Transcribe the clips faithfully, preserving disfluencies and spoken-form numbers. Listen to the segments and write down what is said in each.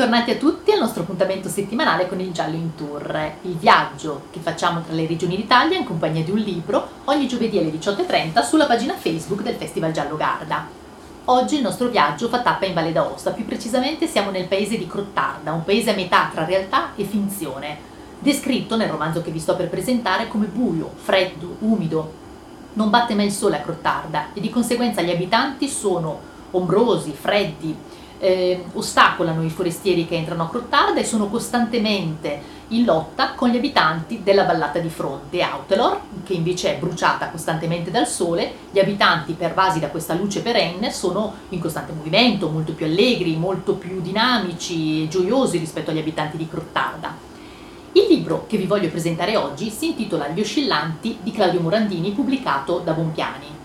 bentornati a tutti al nostro appuntamento settimanale con il Giallo in Tour, il viaggio che facciamo tra le regioni d'Italia in compagnia di un libro ogni giovedì alle diciotto e trenta sulla pagina Facebook del Festival Giallo Garda. Oggi il nostro viaggio fa tappa in Valle d'Aosta, più precisamente siamo nel paese di Crottarda, un paese a metà tra realtà e finzione, descritto nel romanzo che vi sto per presentare come buio, freddo, umido. Non batte mai il sole a Crottarda e di conseguenza gli abitanti sono ombrosi, freddi, Eh, ostacolano i forestieri che entrano a Crottarda e sono costantemente in lotta con gli abitanti della vallata di fronte, Autelor, che invece è bruciata costantemente dal sole. Gli abitanti, pervasi da questa luce perenne, sono in costante movimento, molto più allegri, molto più dinamici e gioiosi rispetto agli abitanti di Crottarda. Il libro che vi voglio presentare oggi si intitola Gli oscillanti di Claudio Morandini, pubblicato da Bompiani.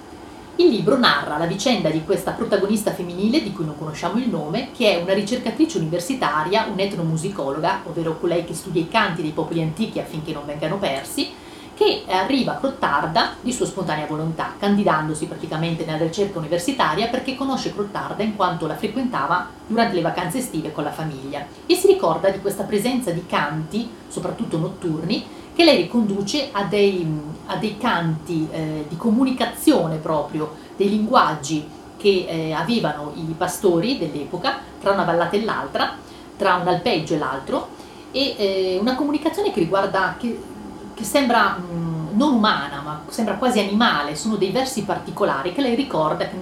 Il libro narra la vicenda di questa protagonista femminile, di cui non conosciamo il nome, che è una ricercatrice universitaria, un'etnomusicologa, ovvero colei che studia i canti dei popoli antichi affinché non vengano persi, che arriva a Crottarda di sua spontanea volontà, candidandosi praticamente nella ricerca universitaria perché conosce Crottarda in quanto la frequentava durante le vacanze estive con la famiglia e si ricorda di questa presenza di canti, soprattutto notturni, che lei riconduce a dei, a dei canti eh, di comunicazione proprio, dei linguaggi che eh, avevano i pastori dell'epoca tra una vallata e l'altra, tra un alpeggio e l'altro, e eh, una comunicazione che riguarda, che, che sembra mh, non umana, ma sembra quasi animale, sono dei versi particolari che lei ricorda che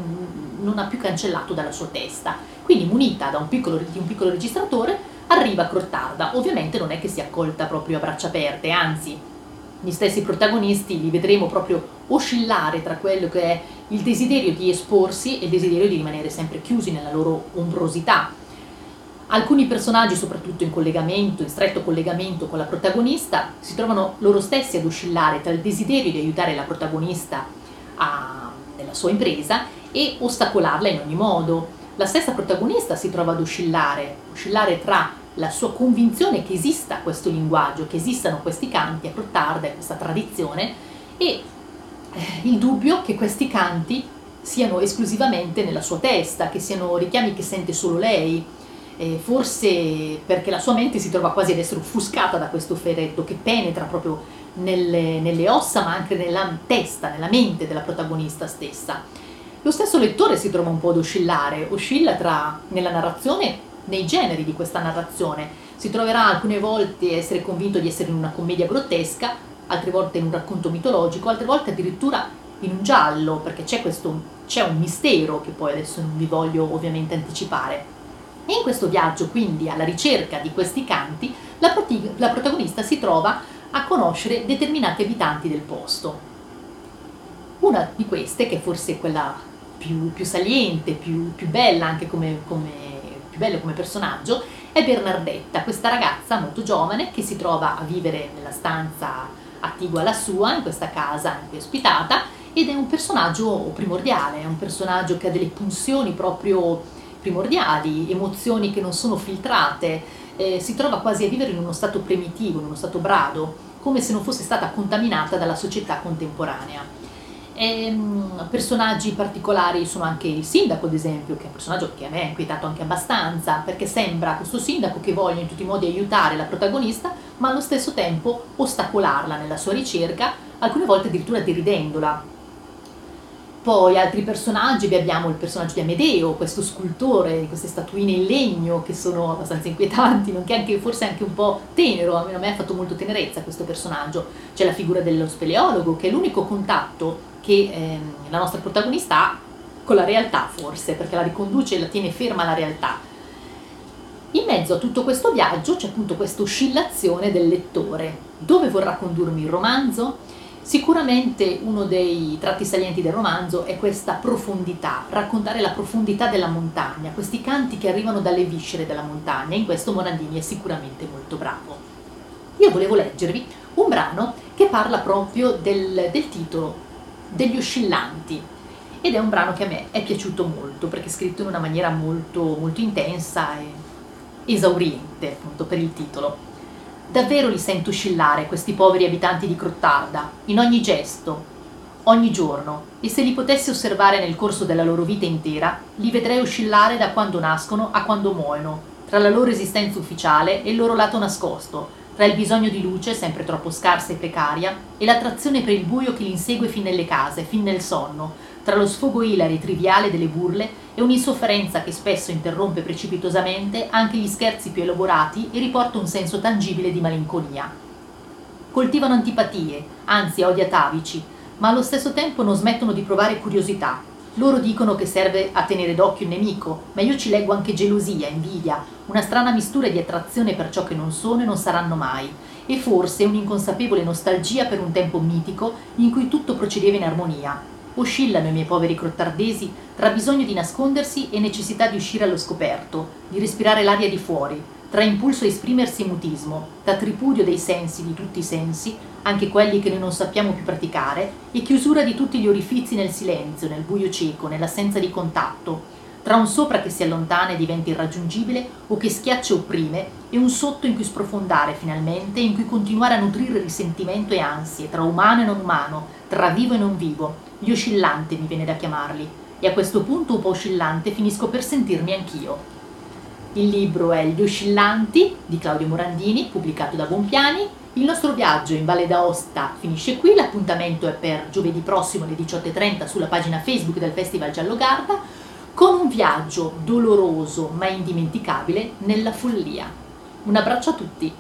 non ha più cancellato dalla sua testa. Quindi, munita da un piccolo, di un piccolo registratore, arriva a Crottarda. Ovviamente non è che sia accolta proprio a braccia aperte, anzi, gli stessi protagonisti li vedremo proprio oscillare tra quello che è il desiderio di esporsi e il desiderio di rimanere sempre chiusi nella loro ombrosità. Alcuni personaggi, soprattutto in collegamento, in stretto collegamento con la protagonista, si trovano loro stessi ad oscillare tra il desiderio di aiutare la protagonista a, nella sua impresa e ostacolarla in ogni modo. La stessa protagonista si trova ad oscillare, oscillare tra la sua convinzione che esista questo linguaggio, che esistano questi canti a Crottarda e questa tradizione, e il dubbio che questi canti siano esclusivamente nella sua testa, che siano richiami che sente solo lei, eh, forse perché la sua mente si trova quasi ad essere offuscata da questo feretro che penetra proprio nelle, nelle ossa, ma anche nella testa, nella mente della protagonista stessa. Lo stesso lettore si trova un po' ad oscillare, oscilla tra, nella narrazione, nei generi di questa narrazione, si troverà alcune volte a essere convinto di essere in una commedia grottesca, altre volte in un racconto mitologico, altre volte addirittura in un giallo, perché c'è questo c'è un mistero che poi adesso non vi voglio ovviamente anticipare. E in questo viaggio, quindi, alla ricerca di questi canti, la, proti- la protagonista si trova a conoscere determinati abitanti del posto. Una di queste, che è forse quella più, più saliente, più, più bella anche come... come più bello come personaggio, è Bernardetta, questa ragazza molto giovane che si trova a vivere nella stanza attigua alla sua, in questa casa in cui è ospitata, ed è un personaggio primordiale, è un personaggio che ha delle pulsioni proprio primordiali, emozioni che non sono filtrate, eh, si trova quasi a vivere in uno stato primitivo, in uno stato brado, come se non fosse stata contaminata dalla società contemporanea. E personaggi particolari sono anche il sindaco, ad esempio, che è un personaggio che a me ha inquietato anche abbastanza, perché sembra questo sindaco che voglia in tutti i modi aiutare la protagonista ma allo stesso tempo ostacolarla nella sua ricerca, alcune volte addirittura deridendola. Poi altri personaggi, vi abbiamo il personaggio di Amedeo, questo scultore di queste statuine in legno che sono abbastanza inquietanti, nonché anche, forse anche un po' tenero, a me ha fatto molto tenerezza questo personaggio. C'è la figura dello speleologo, che è l'unico contatto che ehm, la nostra protagonista ha con la realtà, forse, perché la riconduce e la tiene ferma alla realtà. In mezzo a tutto questo viaggio c'è appunto questa oscillazione del lettore. Dove vorrà condurmi il romanzo? Sicuramente uno dei tratti salienti del romanzo è questa profondità, raccontare la profondità della montagna, questi canti che arrivano dalle viscere della montagna, e in questo Morandini è sicuramente molto bravo. Io volevo leggervi un brano che parla proprio del, del titolo, degli oscillanti, ed è un brano che a me è piaciuto molto perché è scritto in una maniera molto, molto intensa e esauriente, appunto per il titolo. Davvero li sento oscillare, questi poveri abitanti di Crottarda, in ogni gesto, ogni giorno, e se li potessi osservare nel corso della loro vita intera, li vedrei oscillare da quando nascono a quando muoiono, tra la loro esistenza ufficiale e il loro lato nascosto, tra il bisogno di luce, sempre troppo scarsa e precaria, e l'attrazione per il buio che li insegue fin nelle case, fin nel sonno, tra lo sfogo ilare e triviale delle burle e un'insofferenza che spesso interrompe precipitosamente anche gli scherzi più elaborati e riporta un senso tangibile di malinconia. Coltivano antipatie, anzi odi atavici, ma allo stesso tempo non smettono di provare curiosità. Loro dicono che serve a tenere d'occhio il nemico, ma io ci leggo anche gelosia, invidia, una strana mistura di attrazione per ciò che non sono e non saranno mai, e forse un'inconsapevole nostalgia per un tempo mitico in cui tutto procedeva in armonia. Oscillano i miei poveri crottardesi tra bisogno di nascondersi e necessità di uscire allo scoperto, di respirare l'aria di fuori, tra impulso a esprimersi e mutismo, tra tripudio dei sensi, di tutti i sensi, anche quelli che noi non sappiamo più praticare, e chiusura di tutti gli orifizi nel silenzio, nel buio cieco, nell'assenza di contatto, tra un sopra che si allontana e diventa irraggiungibile o che schiaccia e opprime, e un sotto in cui sprofondare finalmente, in cui continuare a nutrire risentimento e ansie, tra umano e non umano, tra vivo e non vivo, gli oscillanti mi viene da chiamarli, e a questo punto un po' oscillante finisco per sentirmi anch'io. Il libro è Gli oscillanti di Claudio Morandini, pubblicato da Bompiani. Il nostro viaggio in Valle d'Aosta finisce qui, l'appuntamento è per giovedì prossimo alle diciotto e trenta sulla pagina Facebook del Festival Giallo Garda, con un viaggio doloroso ma indimenticabile nella follia. Un abbraccio a tutti!